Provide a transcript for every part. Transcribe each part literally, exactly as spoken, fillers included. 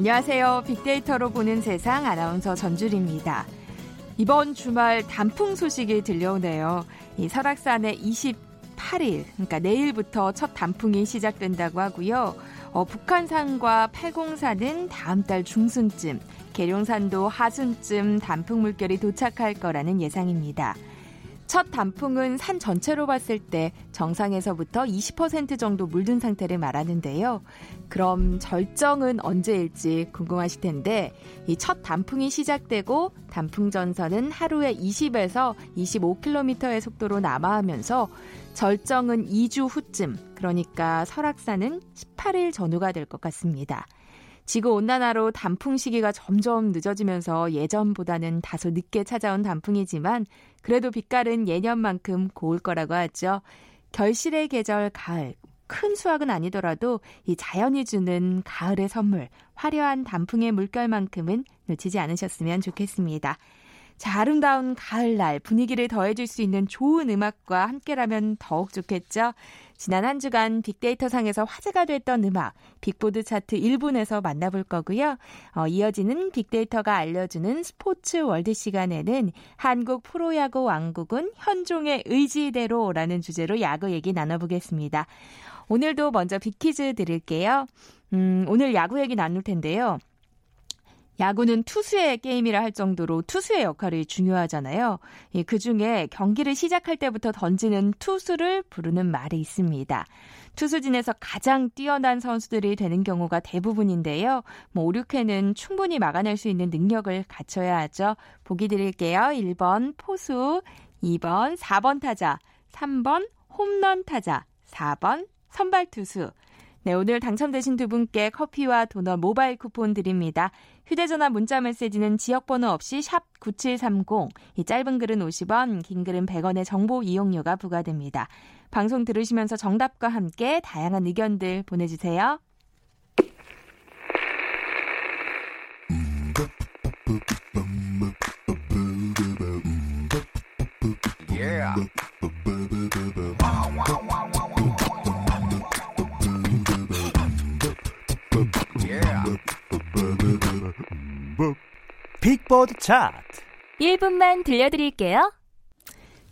안녕하세요. 빅데이터로 보는 세상 아나운서 전주리입니다. 이번 주말 단풍 소식이 들려오네요. 이 설악산의 이십팔 일, 그러니까 내일부터 첫 단풍이 시작된다고 하고요. 어, 북한산과 팔공산은 다음 달 중순쯤, 계룡산도 하순쯤 단풍 물결이 도착할 거라는 예상입니다. 첫 단풍은 산 전체로 봤을 때 정상에서부터 이십 퍼센트 정도 물든 상태를 말하는데요. 그럼 절정은 언제일지 궁금하실 텐데 이 첫 단풍이 시작되고 단풍 전선은 하루에 이십에서 이십오 킬로미터의 속도로 남하하면서 절정은 이 주 후쯤, 그러니까 설악산은 십팔 일 전후가 될 것 같습니다. 지구온난화로 단풍 시기가 점점 늦어지면서 예전보다는 다소 늦게 찾아온 단풍이지만 그래도 빛깔은 예년만큼 고울 거라고 하죠. 결실의 계절 가을, 큰 수확은 아니더라도 이 자연이 주는 가을의 선물, 화려한 단풍의 물결만큼은 놓치지 않으셨으면 좋겠습니다. 자, 아름다운 가을날 분위기를 더해줄 수 있는 좋은 음악과 함께라면 더욱 좋겠죠. 지난 한 주간 빅데이터상에서 화제가 됐던 음악, 빅보드 차트 일 분에서 만나볼 거고요. 어, 이어지는 빅데이터가 알려주는 스포츠 월드 시간에는 한국 프로야구 왕국은 현종의 의지대로라는 주제로 야구 얘기 나눠보겠습니다. 오늘도 먼저 빅퀴즈 드릴게요. 음, 오늘 야구 얘기 나눌 텐데요. 야구는 투수의 게임이라 할 정도로 투수의 역할이 중요하잖아요. 그중에 경기를 시작할 때부터 던지는 투수를 부르는 말이 있습니다. 투수진에서 가장 뛰어난 선수들이 되는 경우가 대부분인데요. 뭐 오, 육 회는 충분히 막아낼 수 있는 능력을 갖춰야 하죠. 보기 드릴게요. 일 번 포수, 이 번 사 번 타자, 삼 번 홈런 타자, 사 번 선발 투수. 네, 오늘 당첨되신 두 분께 커피와 도넛 모바일 쿠폰 드립니다. 휴대전화 문자 메시지는 지역번호 없이 샵 구칠삼공, 이 짧은 글은 오십 원, 긴 글은 백 원의 정보 이용료가 부과됩니다. 방송 들으시면서 정답과 함께 다양한 의견들 보내주세요. Yeah. 빅보드 차트 일 분만 들려드릴게요.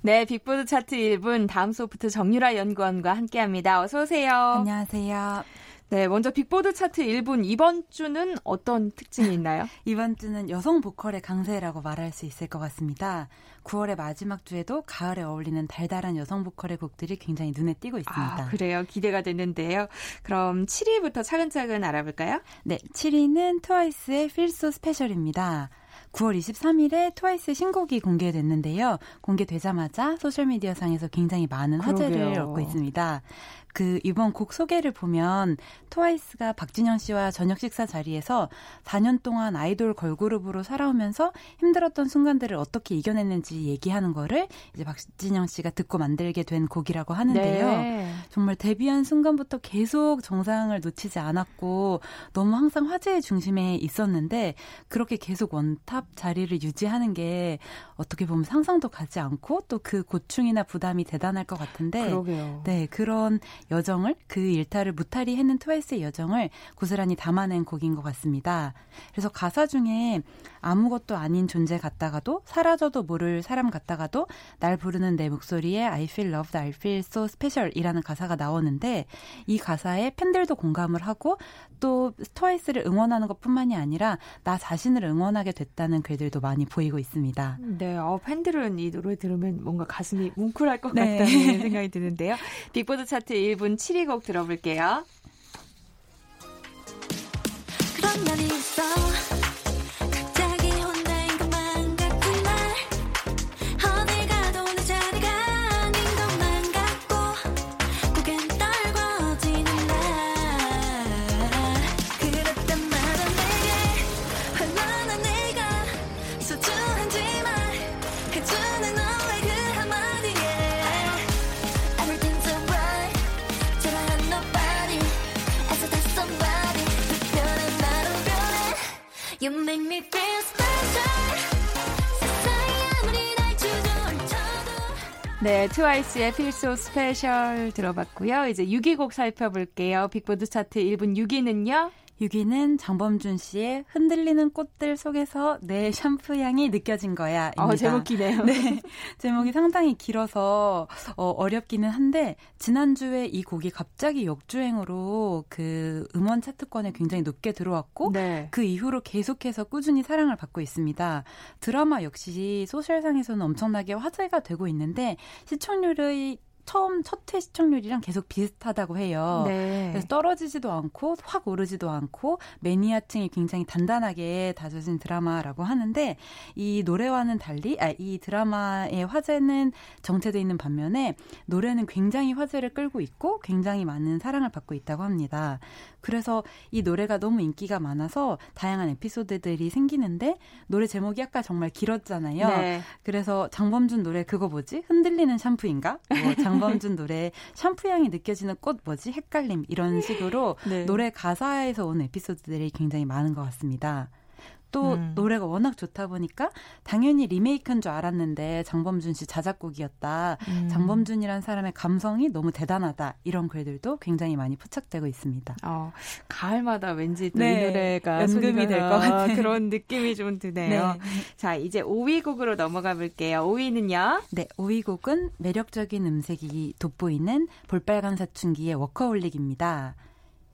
네, 빅보드 차트 일 분 다음 소프트 정유라 연구원과 함께합니다. 어서 오세요. 안녕하세요. 네, 먼저 빅보드 차트 일 분 이번 주는 어떤 특징이 있나요? 이번 주는 여성 보컬의 강세라고 말할 수 있을 것 같습니다. 구월의 마지막 주에도 가을에 어울리는 달달한 여성 보컬의 곡들이 굉장히 눈에 띄고 있습니다. 아, 그래요? 기대가 되는데요. 그럼 칠 위부터 차근차근 알아볼까요? 네, 칠 위는 트와이스의 필소 스페셜입니다. 구월 이십삼일에 트와이스 신곡이 공개됐는데요. 공개되자마자 소셜미디어상에서 굉장히 많은 화제를 그러게요. 얻고 있습니다. 그 이번 곡 소개를 보면 트와이스가 박진영 씨와 저녁 식사 자리에서 사 년 동안 아이돌 걸그룹으로 살아오면서 힘들었던 순간들을 어떻게 이겨냈는지 얘기하는 거를 이제 박진영 씨가 듣고 만들게 된 곡이라고 하는데요. 네. 정말 데뷔한 순간부터 계속 정상을 놓치지 않았고 너무 항상 화제의 중심에 있었는데 그렇게 계속 원탑 자리를 유지하는 게 어떻게 보면 상상도 가지 않고 또 그 고충이나 부담이 대단할 것 같은데 그러게요. 네, 그런 여정을 그 일탈을 무탈히 해낸 트와이스의 여정을 고스란히 담아낸 곡인 것 같습니다. 그래서 가사 중에 아무것도 아닌 존재 같다가도 사라져도 모를 사람 같다가도 날 부르는 내 목소리에 I feel loved, I feel so special 이라는 가사가 나오는데 이 가사에 팬들도 공감을 하고 또 트와이스를 응원하는 것뿐만이 아니라 나 자신을 응원하게 됐다는 글들도 많이 보이고 있습니다. 네, 어, 팬들은 이 노래 들으면 뭔가 가슴이 뭉클할 것 네. 같다는 생각이 드는데요. 빅보드 차트 일 분 칠 위 곡 들어볼게요. 그런 면이 있어 갑자기 혼자인 것만 같은 날 어디 가도 내 자리가 아닌 것만 같고 고개는 떨궈지는 날 그랬단 말은 내게 얼마나 내가 소중한지 말해주는 너의 그 You make me feel special. 세상이 아무리 날 주저앉혀도 네, 트와이스의 필소 스페셜 들어봤고요. 이제 육 위 곡 살펴볼게요. 빅보드 차트 일 분 육 위는요? 육 위는 장범준 씨의 흔들리는 꽃들 속에서 내 샴푸 향이 느껴진 거야. 어, 제목 기네요. 네, 제목이 상당히 길어서 어, 어렵기는 한데 지난주에 이 곡이 갑자기 역주행으로 그 음원 차트권에 굉장히 높게 들어왔고 네. 그 이후로 계속해서 꾸준히 사랑을 받고 있습니다. 드라마 역시 소셜상에서는 엄청나게 화제가 되고 있는데 시청률의 처음 첫 회 시청률이랑 계속 비슷하다고 해요. 네. 그래서 떨어지지도 않고 확 오르지도 않고 매니아층이 굉장히 단단하게 다져진 드라마라고 하는데 이 노래와는 달리 아, 이 드라마의 화제는 정체되어 있는 반면에 노래는 굉장히 화제를 끌고 있고 굉장히 많은 사랑을 받고 있다고 합니다. 그래서 이 노래가 너무 인기가 많아서 다양한 에피소드들이 생기는데 노래 제목이 아까 정말 길었잖아요. 네. 그래서 장범준 노래 그거 뭐지? 흔들리는 샴푸인가? 뭐 장범준 노래 샴푸향이 느껴지는 꽃 뭐지? 헷갈림 이런 식으로 네. 노래 가사에서 오는 에피소드들이 굉장히 많은 것 같습니다. 또 음. 노래가 워낙 좋다 보니까 당연히 리메이크인 줄 알았는데 장범준 씨 자작곡이었다. 음. 장범준이라는 사람의 감성이 너무 대단하다. 이런 글들도 굉장히 많이 포착되고 있습니다. 어, 가을마다 왠지 또 이 네. 노래가 연금이 될 것 같은 그런 느낌이 좀 드네요. 네. 자, 이제 오 위 곡으로 넘어가 볼게요. 오 위는요? 네, 오 위 곡은 매력적인 음색이 돋보이는 볼빨간 사춘기의 워커홀릭입니다.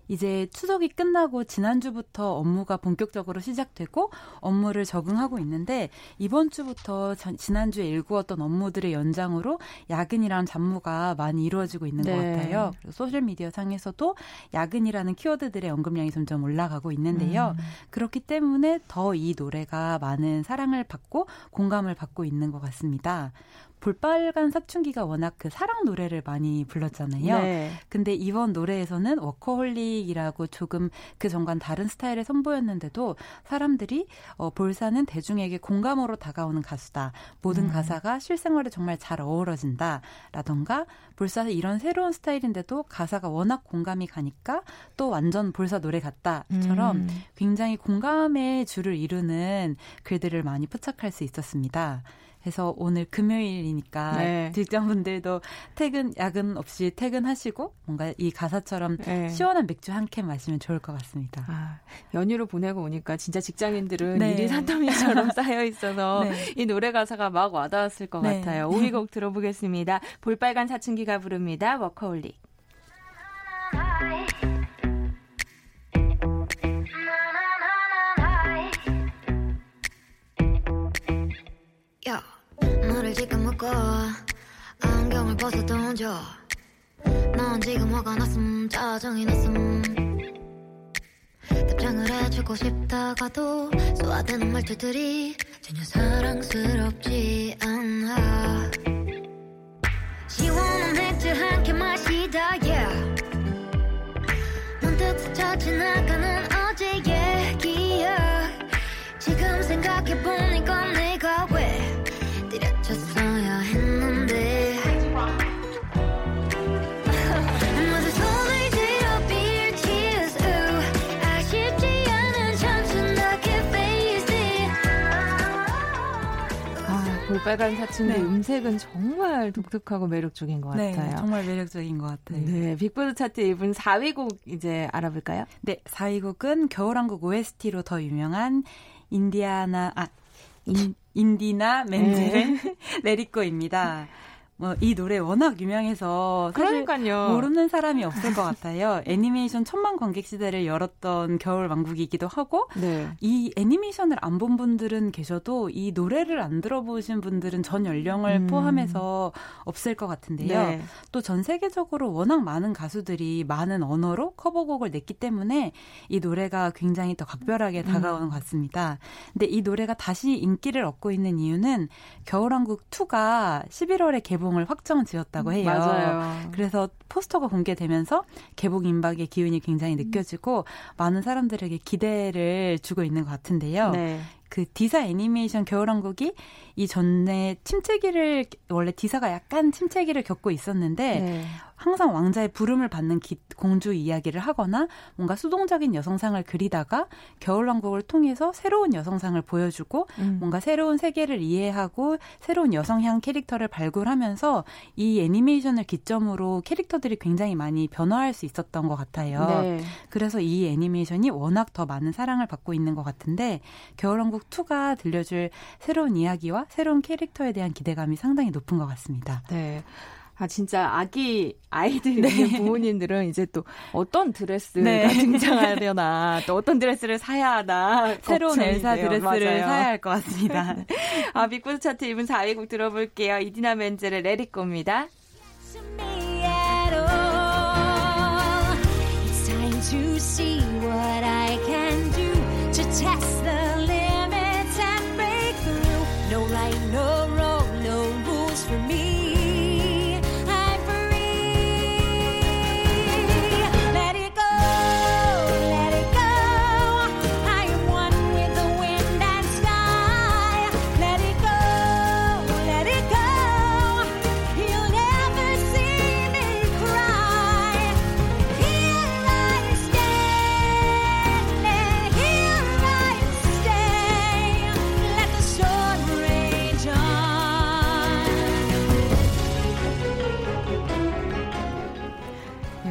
이제 추석이 끝나고 지난주부터 업무가 본격적으로 시작되고 업무를 적응하고 있는데 이번 주부터 전, 지난주에 일구었던 업무들의 연장으로 야근이랑 잡무가 많이 이루어지고 있는 네. 것 같아요. 소셜미디어 상에서도 야근이라는 키워드들의 언급량이 점점 올라가고 있는데요. 음. 그렇기 때문에 더 이 노래가 많은 사랑을 받고 공감을 받고 있는 것 같습니다. 볼빨간 사춘기가 워낙 그 사랑 노래를 많이 불렀잖아요. 네. 근데 이번 노래에서는 워커홀릭이라고 조금 그 전과는 다른 스타일을 선보였는데도 사람들이 어, 볼사는 대중에게 공감으로 다가오는 가수다. 모든 음. 가사가 실생활에 정말 잘 어우러진다. 라던가 볼사는 이런 새로운 스타일인데도 가사가 워낙 공감이 가니까 또 완전 볼사 노래 같다처럼 음. 굉장히 공감의 줄을 이루는 글들을 많이 포착할 수 있었습니다. 그래서 오늘 금요일이니까 네. 직장분들도 퇴근, 야근 없이 퇴근하시고 뭔가 이 가사처럼 네. 시원한 맥주 한 캔 마시면 좋을 것 같습니다. 아, 연휴로 보내고 오니까 진짜 직장인들은 네. 일이 산더미처럼 쌓여 있어서 네. 이 노래 가사가 막 와닿았을 것 네. 같아요. 오 위 곡 들어보겠습니다. 볼빨간 사춘기가 부릅니다. 워커홀릭. 야, 너를 지금 묶어 안경을 벗어 던져 넌 지금 화가 났음 짜증이 났음 답장을 해주고 싶다가도 쏘아대는 말투들이 전혀 사랑스럽지 않아 시원한 맥주 한 캔 마시다 yeah. 문득 스쳐 지나가는 어제 얘기야 지금 생각해보니까 내가 왜 들여쳤어야 했는데 모두 손을 들어 beer cheers ooh 아쉽지 않은 청춘답게 face it 아, 볼빨간 사춘기 네. 음색은 정말 독특하고 매력적인 것 네, 같아요. 정말 매력적인 것 같아요. 네, 빅보드 차트 일분 사 위 곡 이제 알아볼까요? 네, 사 위 곡은 겨울왕국 오에스티로 더 유명한 인디아나... 아, 인... 인디나 멘젤의 레리코입니다. 뭐 이 노래 워낙 유명해서 사실 그러니까요. 모르는 사람이 없을 것 같아요. 애니메이션 천만 관객 시대를 열었던 겨울왕국이기도 하고 네. 이 애니메이션을 안 본 분들은 계셔도 이 노래를 안 들어보신 분들은 전 연령을 음. 포함해서 없을 것 같은데요. 네. 또 전 세계적으로 워낙 많은 가수들이 많은 언어로 커버곡을 냈기 때문에 이 노래가 굉장히 더 각별하게 다가오는 음. 것 같습니다. 근데 이 노래가 다시 인기를 얻고 있는 이유는 겨울왕국 투가 십일월에 개봉 개봉을 확정 지었다고 해요. 맞아요. 그래서 포스터가 공개되면서 개봉 임박의 기운이 굉장히 느껴지고 많은 사람들에게 기대를 주고 있는 것 같은데요. 네. 그 디사 애니메이션 겨울왕국이 이 전에 침체기를 원래 디사가 약간 침체기를 겪고 있었는데 네. 항상 왕자의 부름을 받는 기, 공주 이야기를 하거나 뭔가 수동적인 여성상을 그리다가 겨울왕국을 통해서 새로운 여성상을 보여주고 음. 뭔가 새로운 세계를 이해하고 새로운 여성향 캐릭터를 발굴하면서 이 애니메이션을 기점으로 캐릭터들이 굉장히 많이 변화할 수 있었던 것 같아요. 네. 그래서 이 애니메이션이 워낙 더 많은 사랑을 받고 있는 것 같은데 겨울왕국 이가 들려줄 새로운 이야기와 새로운 캐릭터에 대한 기대감이 상당히 높은 것 같습니다. 네. 아, 진짜 아기, 아이들이 네. 부모님들은 이제 또 어떤 드레스가 네. 등장하려나, 또 어떤 드레스를 사야 하나. 새로운 엘사 드레스를 맞아요. 사야 할 것 같습니다. 아, 빅보드 차트 일 분 사 위 곡 들어볼게요. 이디나 멘젤의 Let It Go입니다. It's time to see what I can do to test the limits. No right, no wrong, no rules for me. I'm free. Let it go, let it go. I am one with the wind and sky. Let it go, let it go. You'll never see me cry. Here I stand, here I stand. Let the storm.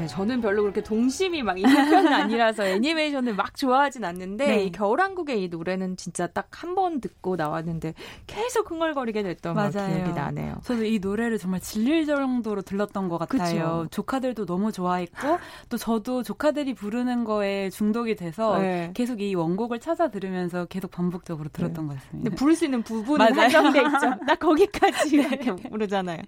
저는 별로 그렇게 동심이 막 있는 편은 아니라서 애니메이션을 막 좋아하진 않는데 네. 이 겨울왕국의 이 노래는 진짜 딱 한 번 듣고 나왔는데 계속 흥얼거리게 됐던 것 기억이 나네요. 저도 이 노래를 정말 질릴 정도로 들렀던 것 같아요. 그쵸? 조카들도 너무 좋아했고 또 저도 조카들이 부르는 거에 중독이 돼서 네. 계속 이 원곡을 찾아 들으면서 계속 반복적으로 들었던 네. 것 같습니다. 근데 부를 수 있는 부분은 한정돼 있죠. 나 거기까지 네. 이렇게 부르잖아요.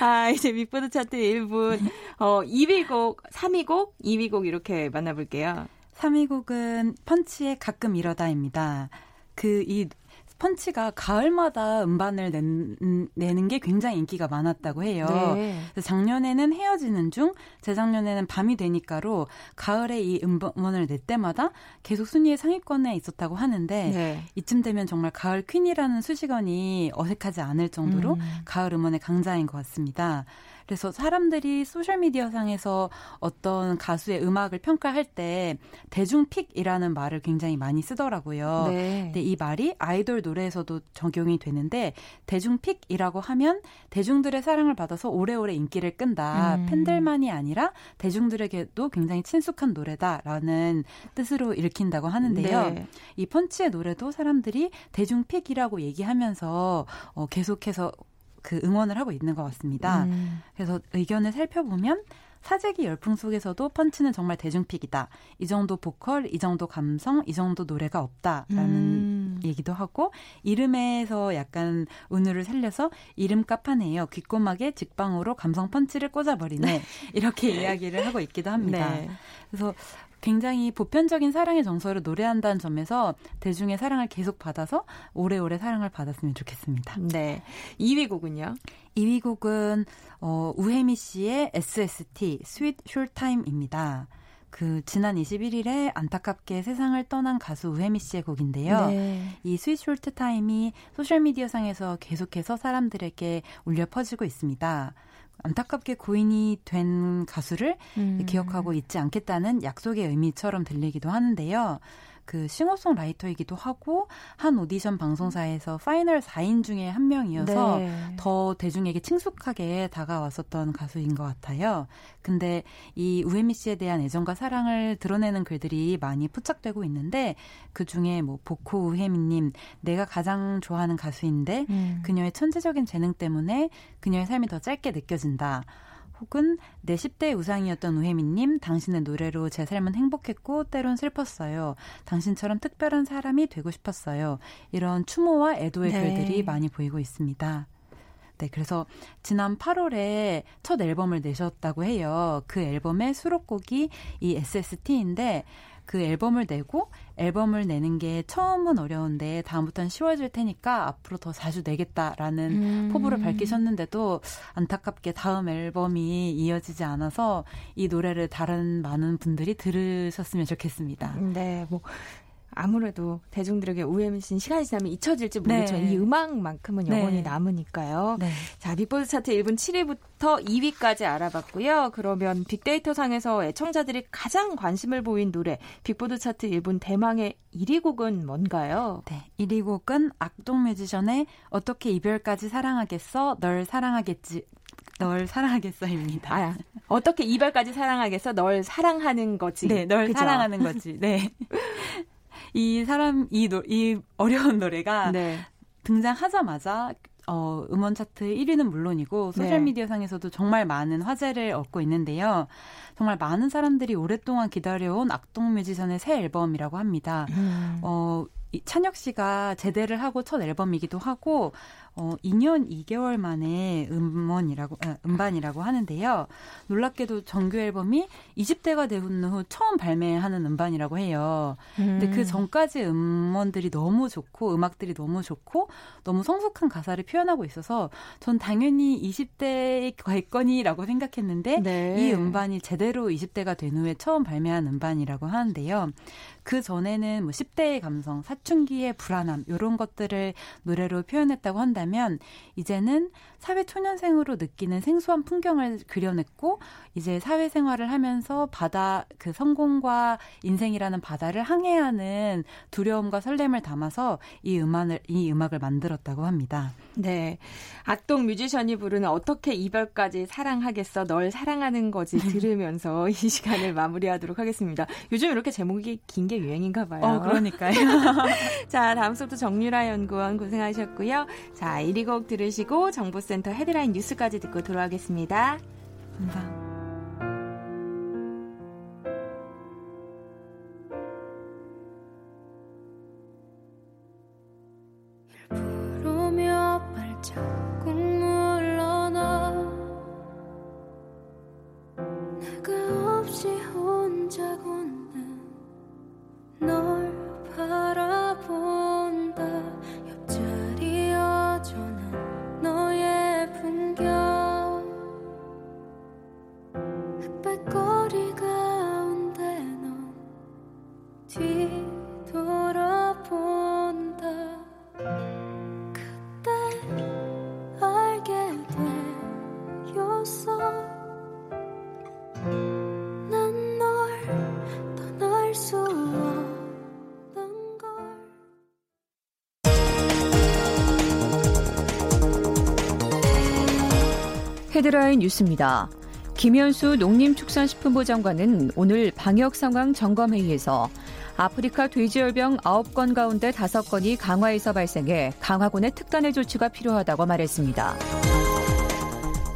아 이제 빅보드 차트 일 분 어, 이 위 곡, 삼 위 곡, 이 위 곡 이렇게 만나볼게요. 삼 위 곡은 펀치의 가끔 이러다입니다. 그 이 펀치가 가을마다 음반을 낸, 내는 게 굉장히 인기가 많았다고 해요. 네. 그래서 작년에는 헤어지는 중, 재작년에는 밤이 되니까로 가을에 이 음반을 낼 때마다 계속 순위의 상위권에 있었다고 하는데 네. 이쯤 되면 정말 가을 퀸이라는 수식어이 어색하지 않을 정도로 음. 가을 음원의 강자인 것 같습니다. 그래서 사람들이 소셜미디어상에서 어떤 가수의 음악을 평가할 때 대중픽이라는 말을 굉장히 많이 쓰더라고요. 네. 근데 이 말이 아이돌 노래에서도 적용이 되는데 대중픽이라고 하면 대중들의 사랑을 받아서 오래오래 인기를 끈다. 음. 팬들만이 아니라 대중들에게도 굉장히 친숙한 노래다라는 뜻으로 읽힌다고 하는데요. 네. 이 펀치의 노래도 사람들이 대중픽이라고 얘기하면서 어, 계속해서 그 응원을 하고 있는 것 같습니다. 음. 그래서 의견을 살펴보면 사재기 열풍 속에서도 펀치는 정말 대중픽이다. 이 정도 보컬, 이 정도 감성, 이 정도 노래가 없다라는 음. 얘기도 하고 이름에서 약간 운우를 살려서 이름값 하네요. 귀꼬막에 직방으로 감성 펀치를 꽂아버리네. 이렇게 이야기를 하고 있기도 합니다. 네. 그래서 굉장히 보편적인 사랑의 정서를 노래한다는 점에서 대중의 사랑을 계속 받아서 오래오래 사랑을 받았으면 좋겠습니다. 네. 이 위 곡은요? 이 위 곡은 어, 우혜미 씨의 에스에스티 Sweet Short Time입니다. 그 지난 이십일 일에 안타깝게 세상을 떠난 가수 우혜미 씨의 곡인데요. 네. 이 스윗 숄트 타임이 소셜미디어상에서 계속해서 사람들에게 울려 퍼지고 있습니다. 안타깝게 고인이 된 가수를 음. 기억하고 잊지 않겠다는 약속의 의미처럼 들리기도 하는데요. 그 싱어송라이터이기도 하고 한 오디션 방송사에서 파이널 사 인 중에 한 명이어서 네. 더 대중에게 친숙하게 다가왔었던 가수인 것 같아요. 근데 이 우혜미 씨에 대한 애정과 사랑을 드러내는 글들이 많이 포착되고 있는데 그중에 뭐 보코 우혜미님 내가 가장 좋아하는 가수인데 음. 그녀의 천재적인 재능 때문에 그녀의 삶이 더 짧게 느껴진다. 혹은 내 십 대의 우상이었던 우혜미님 당신의 노래로 제 삶은 행복했고 때론 슬펐어요. 당신처럼 특별한 사람이 되고 싶었어요. 이런 추모와 애도의 네. 글들이 많이 보이고 있습니다. 네, 그래서 지난 팔월에 첫 앨범을 내셨다고 해요. 그 앨범의 수록곡이 이 에스에스티인데 그 앨범을 내고 앨범을 내는 게 처음은 어려운데 다음부터는 쉬워질 테니까 앞으로 더 자주 내겠다라는 음. 포부를 밝히셨는데도 안타깝게 다음 앨범이 이어지지 않아서 이 노래를 다른 많은 분들이 들으셨으면 좋겠습니다. 네, 뭐 아무래도 대중들에게 우혜미 씨는 시간이 지나면 잊혀질지 모르겠지만 네. 이 음악만큼은 영원히 네. 남으니까요. 네. 자, 빅보드 차트 일 분 칠 위부터 이 위까지 알아봤고요. 그러면 빅데이터 상에서 애청자들이 가장 관심을 보인 노래 빅보드 차트 일 분 대망의 일 위 곡은 뭔가요? 네, 일 위 곡은 악동 뮤지션의 어떻게 이별까지 사랑하겠어 널 사랑하겠지 널 사랑하겠어입니다. 아, 어떻게 이별까지 사랑하겠어? 널 사랑하는 거지. 네, 널 그죠? 사랑하는 거지. 네. 이 사람, 이, 노, 이 어려운 노래가 네. 등장하자마자 어, 음원 차트 일 위는 물론이고 소셜미디어 상에서도 정말 많은 화제를 얻고 있는데요. 정말 많은 사람들이 오랫동안 기다려온 악동 뮤지션의 새 앨범이라고 합니다. 음. 어, 찬혁 씨가 제대를 하고 첫 앨범이기도 하고 어, 이 년 이 개월 만에 음원이라고, 음반이라고 하는데요. 놀랍게도 정규 앨범이 이십 대가 된 후 처음 발매하는 음반이라고 해요. 음. 근데 그 전까지 음원들이 너무 좋고 음악들이 너무 좋고 너무 성숙한 가사를 표현하고 있어서 전 당연히 이십 대의 관건이라고 생각했는데 네. 이 음반이 제대로 이십 대가 된 후에 처음 발매한 음반이라고 하는데요. 그 전에는 뭐 십 대의 감성, 사춘기의 불안함 이런 것들을 노래로 표현했다고 한다면 이제는 사회초년생으로 느끼는 생소한 풍경을 그려냈고 이제 사회생활을 하면서 바다 그 성공과 인생이라는 바다를 항해하는 두려움과 설렘을 담아서 이 음악을 이 음악을 만들었다고 합니다. 네, 악동 뮤지션이 부르는 어떻게 이별까지 사랑하겠어 널 사랑하는 거지 들으면서 이 시간을 마무리하도록 하겠습니다. 요즘 이렇게 제목이 긴 게 유행인가 봐요. 어, 그러니까요. 자, 다음 수업도 정유라 연구원 고생하셨고요. 자, 일 위 곡 들으시고 정보센터 헤드라인 뉴스까지 듣고 돌아오겠습니다. 감사합니다. 헤드라인 뉴스입니다. 김현수 농림축산식품부 장관은 오늘 방역상황 점검회의에서 아프리카 돼지열병 아홉 건 가운데 다섯 건이 강화에서 발생해 강화군의 특단의 조치가 필요하다고 말했습니다.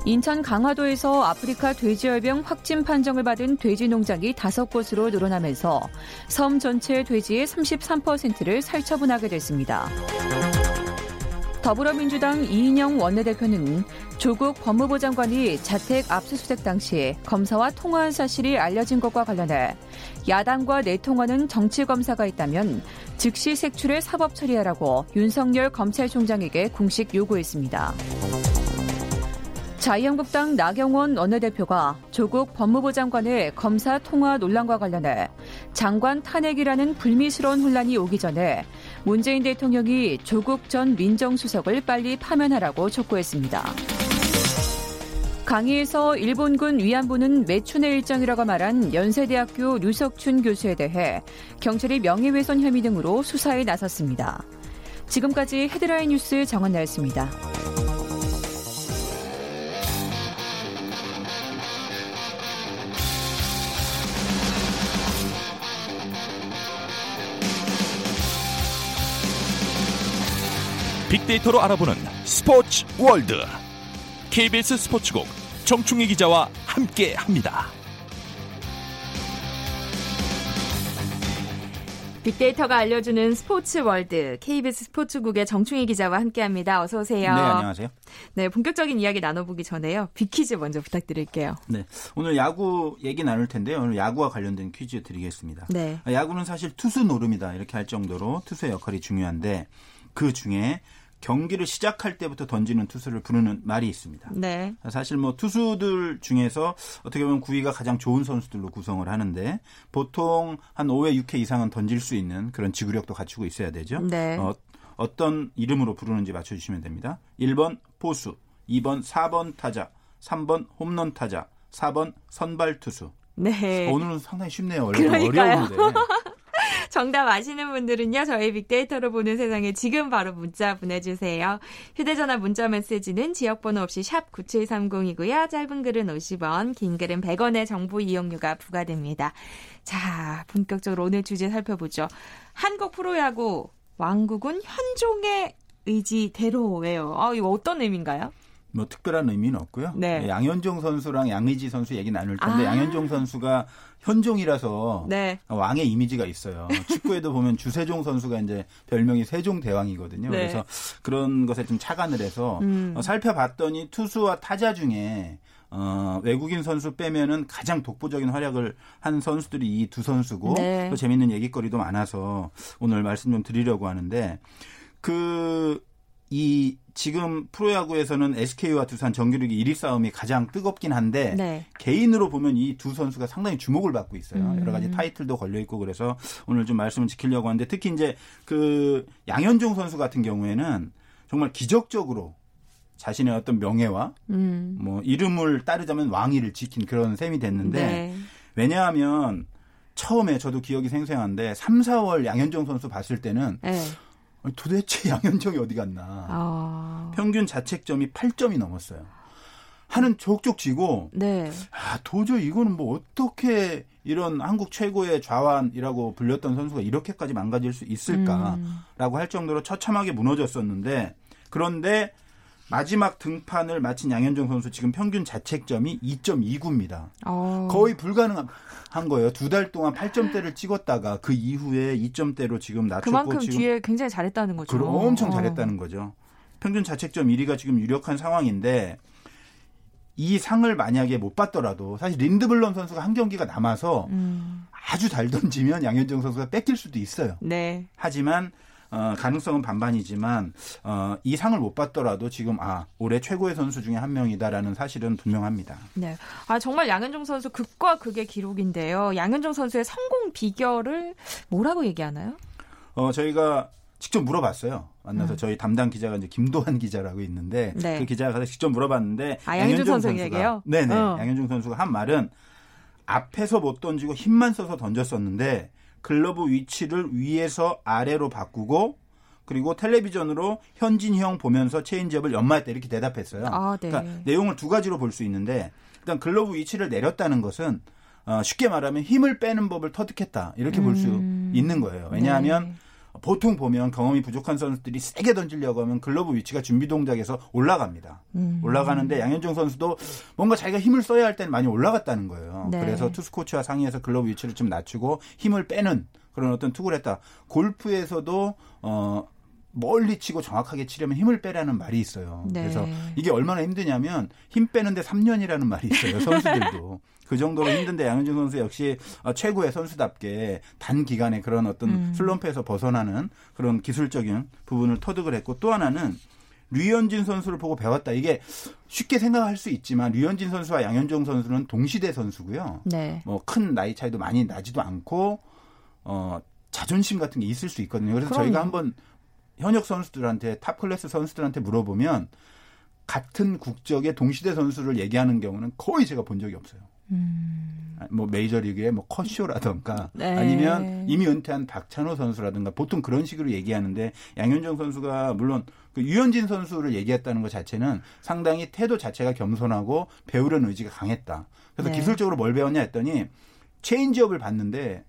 인천 강화도에서 아프리카 돼지열병 확진 판정을 받은 돼지 농장이 다섯 곳으로 늘어나면서 섬 전체 돼지의 삼십삼 퍼센트를 살처분하게 됐습니다. 더불어민주당 이인영 원내대표는 조국 법무부 장관이 자택 압수수색 당시 검사와 통화한 사실이 알려진 것과 관련해 야당과 내통하는 정치 검사가 있다면 즉시 색출해 사법 처리하라고 윤석열 검찰총장에게 공식 요구했습니다. 자유한국당 나경원 원내대표가 조국 법무부 장관의 검사 통화 논란과 관련해 장관 탄핵이라는 불미스러운 혼란이 오기 전에 문재인 대통령이 조국 전 민정수석을 빨리 파면하라고 촉구했습니다. 강의에서 일본군 위안부는 매춘의 일정이라고 말한 연세대학교 류석춘 교수에 대해 경찰이 명예훼손 혐의 등으로 수사에 나섰습니다. 지금까지 헤드라인 뉴스 정한나였습니다. 빅데이터로 알아보는 스포츠 월드. 케이비에스 스포츠국 정충희 기자와 함께합니다. 빅데이터가 알려주는 스포츠 월드. 케이비에스 스포츠국의 정충희 기자와 함께합니다. 어서 오세요. 네, 안녕하세요. 네, 본격적인 이야기 나눠보기 전에요. 빅퀴즈 먼저 부탁드릴게요. 네, 오늘 야구 얘기 나눌 텐데요. 오늘 야구와 관련된 퀴즈 드리겠습니다. 네. 야구는 사실 투수 노름이다 이렇게 할 정도로 투수의 역할이 중요한데 그 중에 경기를 시작할 때부터 던지는 투수를 부르는 말이 있습니다. 네. 사실 뭐 투수들 중에서 어떻게 보면 구위가 가장 좋은 선수들로 구성을 하는데 보통 한 오 회, 육 회 이상은 던질 수 있는 그런 지구력도 갖추고 있어야 되죠. 네. 어, 어떤 이름으로 부르는지 맞춰주시면 됩니다. 일 번 포수, 이 번 사 번 타자, 삼 번 홈런 타자, 사 번 선발 투수. 네. 오늘은 상당히 쉽네요. 어려운데. 정답 아시는 분들은요. 저희 빅데이터로 보는 세상에 지금 바로 문자 보내주세요. 휴대전화 문자 메시지는 지역번호 없이 샵 구칠삼공이고요. 짧은 글은 오십 원, 긴 글은 백 원의 정보 이용료가 부과됩니다. 자, 본격적으로 오늘 주제 살펴보죠. 한국 프로야구 왕국은 현종의 의지대로예요. 아, 이거 어떤 의미인가요? 뭐 특별한 의미는 없고요. 네. 양현종 선수랑 양의지 선수 얘기 나눌 텐데 아. 양현종 선수가 현종이라서 네. 왕의 이미지가 있어요. 축구에도 보면 주세종 선수가 이제 별명이 세종 대왕이거든요. 네. 그래서 그런 것에 좀 착안을 해서 음. 어, 살펴봤더니 투수와 타자 중에 어, 외국인 선수 빼면은 가장 독보적인 활약을 한 선수들이 이 두 선수고 네. 또 재밌는 얘기거리도 많아서 오늘 말씀 좀 드리려고 하는데 그 이 지금 프로야구에서는 에스케이와 두산 정규리그 일 위 싸움이 가장 뜨겁긴 한데 네. 개인으로 보면 이 두 선수가 상당히 주목을 받고 있어요. 음. 여러 가지 타이틀도 걸려 있고 그래서 오늘 좀 말씀을 지키려고 하는데 특히 이제 그 양현종 선수 같은 경우에는 정말 기적적으로 자신의 어떤 명예와 음. 뭐 이름을 따르자면 왕위를 지킨 그런 셈이 됐는데 네. 왜냐하면 처음에 저도 기억이 생생한데 삼, 사월 양현종 선수 봤을 때는 네. 도대체 양현종이 어디 갔나. 아. 평균 자책점이 팔 점이 넘었어요. 하는 족족 지고 네. 아, 도저히 이거는 뭐 어떻게 이런 한국 최고의 좌완이라고 불렸던 선수가 이렇게까지 망가질 수 있을까라고 음. 할 정도로 처참하게 무너졌었는데 그런데 마지막 등판을 마친 양현종 선수 지금 평균 자책점이 이 점 이구입니다. 오. 거의 불가능한 거예요. 두 달 동안 팔 점대를 찍었다가 그 이후에 이 점대로 지금 낮췄고. 그만큼 지금 뒤에 굉장히 잘했다는 거죠. 그럼 엄청 잘했다는 거죠. 평균 자책점 일 위가 지금 유력한 상황인데 이 상을 만약에 못 받더라도 사실 린드블론 선수가 한 경기가 남아서 음. 아주 잘 던지면 양현종 선수가 뺏길 수도 있어요. 네. 하지만 어, 가능성은 반반이지만 어, 이 상을 못 받더라도 지금 아 올해 최고의 선수 중에 한 명이다라는 사실은 분명합니다. 네, 아 정말 양현종 선수 극과 극의 기록인데요. 양현종 선수의 성공 비결을 뭐라고 얘기하나요? 어 저희가 직접 물어봤어요. 만나서 음. 저희 담당 기자가 이제 김도환 기자라고 있는데 네. 그 기자가 가서 직접 물어봤는데 아, 양현종, 양현종 선수에게요? 네네. 어. 양현종 선수가 한 말은 앞에서 못 던지고 힘만 써서 던졌었는데. 글러브 위치를 위에서 아래로 바꾸고 그리고 텔레비전으로 현진이 형 보면서 체인지업을 연마했다 이렇게 대답했어요. 아, 네. 그러니까 내용을 두 가지로 볼 수 있는데 일단 글러브 위치를 내렸다는 것은 어, 쉽게 말하면 힘을 빼는 법을 터득했다 이렇게 볼 수 음. 있는 거예요. 왜냐하면 네. 보통 보면 경험이 부족한 선수들이 세게 던지려고 하면 글러브 위치가 준비 동작에서 올라갑니다. 음. 올라가는데 양현종 선수도 뭔가 자기가 힘을 써야 할 때는 많이 올라갔다는 거예요. 네. 그래서 투수 코치와 상의해서 글러브 위치를 좀 낮추고 힘을 빼는 그런 어떤 투구를 했다. 골프에서도 어, 멀리 치고 정확하게 치려면 힘을 빼라는 말이 있어요. 네. 그래서 이게 얼마나 힘드냐면 힘 빼는데 삼 년이라는 말이 있어요. 선수들도. 그 정도로 힘든데 양현종 선수 역시 최고의 선수답게 단기간에 그런 어떤 음. 슬럼프에서 벗어나는 그런 기술적인 부분을 터득을 했고 또 하나는 류현진 선수를 보고 배웠다. 이게 쉽게 생각할 수 있지만 류현진 선수와 양현종 선수는 동시대 선수고요. 네. 뭐 큰 나이 차이도 많이 나지도 않고 어, 자존심 같은 게 있을 수 있거든요. 그래서 그럼요. 저희가 한번 현역 선수들한테 탑 클래스 선수들한테 물어보면 같은 국적의 동시대 선수를 얘기하는 경우는 거의 제가 본 적이 없어요. 음. 뭐 메이저리그의 뭐 컷쇼라든가 네. 아니면 이미 은퇴한 박찬호 선수라든가 보통 그런 식으로 얘기하는데 양현종 선수가 물론 그 유현진 선수를 얘기했다는 것 자체는 상당히 태도 자체가 겸손하고 배우려는 의지가 강했다. 그래서 네. 기술적으로 뭘 배웠냐 했더니 체인지업을 봤는데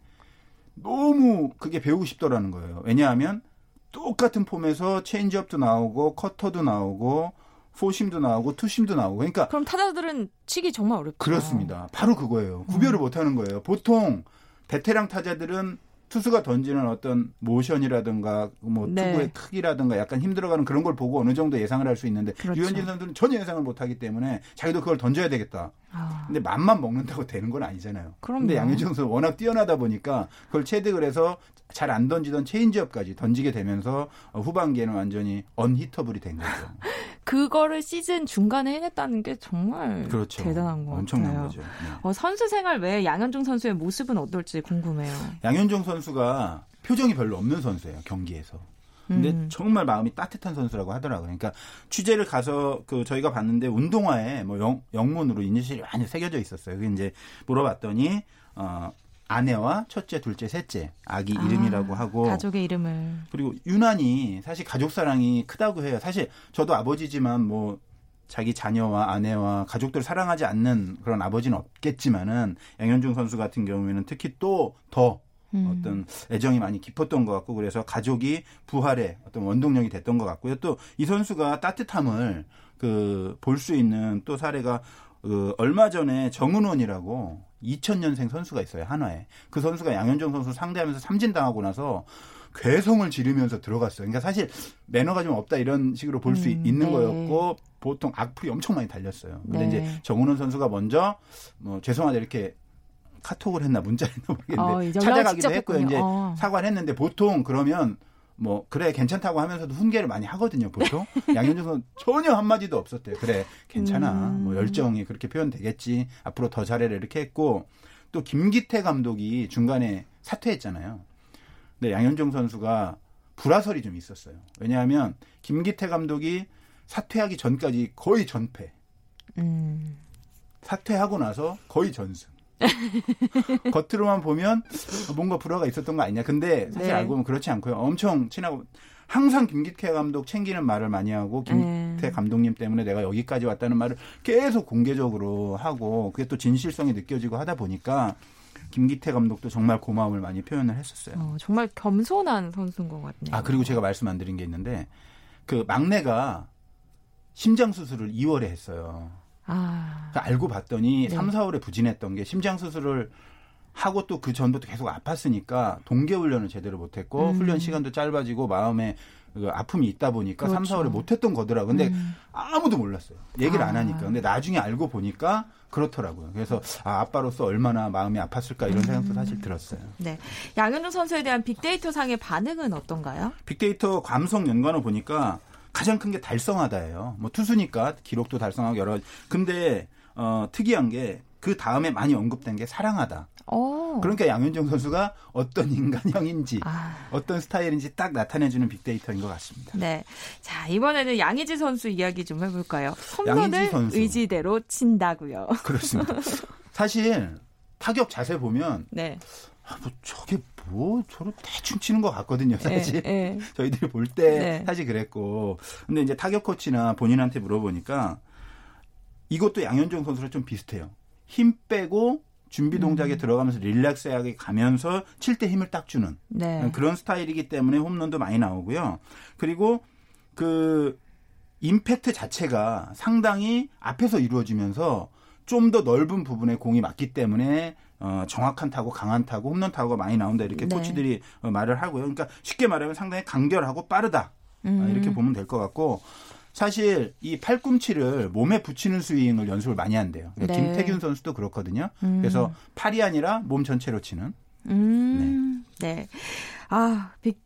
너무 그게 배우고 싶더라는 거예요. 왜냐하면 똑같은 폼에서 체인지업도 나오고 커터도 나오고 포심도 나오고 투심도 나오고 그러니까 그럼 타자들은 치기 정말 어렵죠. 그렇습니다. 바로 그거예요. 구별을 음. 못하는 거예요. 보통 베테랑 타자들은 투수가 던지는 어떤 모션이라든가 뭐 네. 투구의 크기라든가 약간 힘들어가는 그런 걸 보고 어느 정도 예상을 할 수 있는데 그렇죠. 류현진 선수는 전혀 예상을 못하기 때문에 자기도 그걸 던져야 되겠다. 아. 근데 맘만 먹는다고 되는 건 아니잖아요. 그런데 양현종 선수 워낙 뛰어나다 보니까 그걸 체득을 해서 잘 안 던지던 체인지업까지 던지게 되면서 후반기에는 완전히 언히터블이 된 거죠. 그거를 시즌 중간에 해냈다는 게 정말 그렇죠. 대단한 것 엄청난 같아요. 거죠. 네. 어, 선수 생활 외에 양현종 선수의 모습은 어떨지 궁금해요. 양현종 선수가 표정이 별로 없는 선수예요. 경기에서. 근데 음. 정말 마음이 따뜻한 선수라고 하더라고요. 그러니까 취재를 가서 그 저희가 봤는데 운동화에 뭐 영, 영문으로 이니셜이 많이 새겨져 있었어요. 그게 이제 물어봤더니 어, 아내와 첫째, 둘째, 셋째 아기 아, 이름이라고 하고 가족의 이름을. 그리고 유난히 사실 가족 사랑이 크다고 해요. 사실 저도 아버지지만 뭐 자기 자녀와 아내와 가족들을 사랑하지 않는 그런 아버지는 없겠지만은 양현종 선수 같은 경우에는 특히 또 더 음. 어떤 애정이 많이 깊었던 것 같고 그래서 가족이 부활의 어떤 원동력이 됐던 것 같고요. 또 이 선수가 따뜻함을 그 볼 수 있는 또 사례가 그 얼마 전에 정은원이라고 이천 년생 선수가 있어요. 한화에. 그 선수가 양현종 선수 상대하면서 삼진당하고 나서 괴성을 지르면서 들어갔어요. 그러니까 사실 매너가 좀 없다 이런 식으로 볼 수 음, 있는 네. 거였고 보통 악플이 엄청 많이 달렸어요. 근데 네. 이제 정은원 선수가 먼저 뭐 죄송하다 이렇게 카톡을 했나 문자를 했나 모르겠는데 어, 찾아가기도 했고요. 했군요. 이제 어. 사과를 했는데 보통 그러면 뭐 그래 괜찮다고 하면서도 훈계를 많이 하거든요. 보통 양현종 선수 전혀 한마디도 없었대요. 그래 괜찮아. 음. 뭐 열정이 그렇게 표현되겠지. 앞으로 더 잘해라 이렇게 했고 또 김기태 감독이 중간에 사퇴했잖아요. 근데 양현종 선수가 불화설이 좀 있었어요. 왜냐하면 김기태 감독이 사퇴하기 전까지 거의 전패. 음. 사퇴하고 나서 거의 전승. 겉으로만 보면 뭔가 불화가 있었던 거 아니냐. 근데 사실 네. 알고 보면 그렇지 않고요. 엄청 친하고 항상 김기태 감독 챙기는 말을 많이 하고 김기태 음. 감독님 때문에 내가 여기까지 왔다는 말을 계속 공개적으로 하고 그게 또 진실성이 느껴지고 하다 보니까 김기태 감독도 정말 고마움을 많이 표현을 했었어요. 어, 정말 겸손한 선수인 것 같네요. 아 그리고 제가 말씀 안 드린 게 있는데 그 막내가 심장 수술을 이월에 했어요. 아. 그러니까 알고 봤더니 네. 삼, 사월에 부진했던 게 심장 수술을 하고 또 그 전부터 계속 아팠으니까 동계 훈련을 제대로 못했고 음. 훈련 시간도 짧아지고 마음에 그 아픔이 있다 보니까 그렇죠. 삼, 사월에 못했던 거더라고요. 근데 음. 아무도 몰랐어요. 얘기를 아. 안 하니까. 근데 나중에 알고 보니까 그렇더라고요. 그래서 아, 아빠로서 얼마나 마음이 아팠을까 이런 생각도 사실 들었어요. 네, 양현종 선수에 대한 빅데이터 상의 반응은 어떤가요? 빅데이터 감성 연관을 보니까 가장 큰 게 달성하다예요. 뭐 투수니까 기록도 달성하고 여러 가지. 근데 어, 특이한 게 그 다음에 많이 언급된 게 사랑하다. 오. 그러니까 양현종 선수가 어떤 인간형인지 아. 어떤 스타일인지 딱 나타내주는 빅데이터인 것 같습니다. 네, 자 이번에는 양의지 선수 이야기 좀 해볼까요? 홈런을 의지대로 친다고요. 그렇습니다. 사실 타격 자세 보면 네. 아, 뭐 저게 뭐 저런 대충 치는 것 같거든요. 사실 에, 에. 저희들이 볼 때 사실 그랬고 근데 이제 타격 코치나 본인한테 물어보니까 이것도 양현종 선수랑 좀 비슷해요. 힘 빼고 준비 동작에 음. 들어가면서 릴렉스하게 가면서 칠 때 힘을 딱 주는 네. 그런 스타일이기 때문에 홈런도 많이 나오고요. 그리고 그 임팩트 자체가 상당히 앞에서 이루어지면서 좀 더 넓은 부분에 공이 맞기 때문에 어, 정확한 타구, 강한 타구, 홈런 타구가 많이 나온다 이렇게 네. 코치들이 어, 말을 하고요. 그러니까 쉽게 말하면 상당히 간결하고 빠르다 음. 어, 이렇게 보면 될 것 같고 사실 이 팔꿈치를 몸에 붙이는 스윙을 연습을 많이 한대요. 그러니까 네. 김태균 선수도 그렇거든요. 음. 그래서 팔이 아니라 몸 전체로 치는. 음. 네. 네. 아, 빅.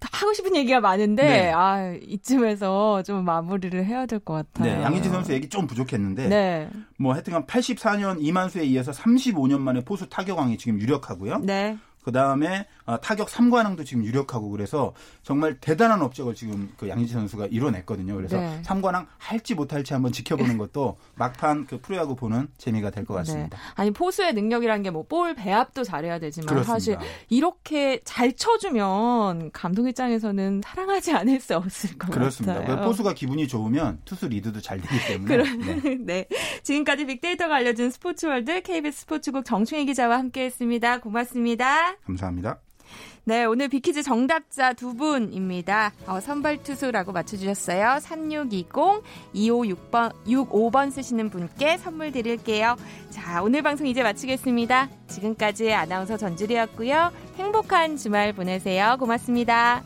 하고 싶은 얘기가 많은데 네. 아 이쯤에서 좀 마무리를 해야 될 것 같아요. 네, 양의지 선수 얘기 좀 부족했는데 네. 뭐 하여튼간 팔십사 년 이만수에 이어서 삼십오 년 만에 포수 타격왕이 지금 유력하고요. 네. 그다음에 타격 삼관왕도 지금 유력하고 그래서 정말 대단한 업적을 지금 그 양의지 선수가 이뤄냈거든요. 그래서 네. 삼관왕 할지 못할지 한번 지켜보는 것도 막판 그 프로야구 보는 재미가 될 것 같습니다. 네. 아니 포수의 능력이라는 게 뭐 볼 배합도 잘해야 되지만 그렇습니다. 사실 이렇게 잘 쳐주면 감독 입장에서는 사랑하지 않을 수 없을 것 그렇습니다. 같아요. 그렇습니다. 포수가 기분이 좋으면 투수 리드도 잘 되기 때문에. 그런, 네. 네. 지금까지 빅데이터가 알려준 스포츠월드 케이비에스 스포츠국 정충희 기자와 함께했습니다. 고맙습니다. 감사합니다. 네, 오늘 빅퀴즈 정답자 두 분입니다. 어, 선발투수라고 맞춰주셨어요. 삼육이공 이오육 번, 육십오 번 쓰시는 분께 선물 드릴게요. 자, 오늘 방송 이제 마치겠습니다. 지금까지 아나운서 전주리였고요. 행복한 주말 보내세요. 고맙습니다.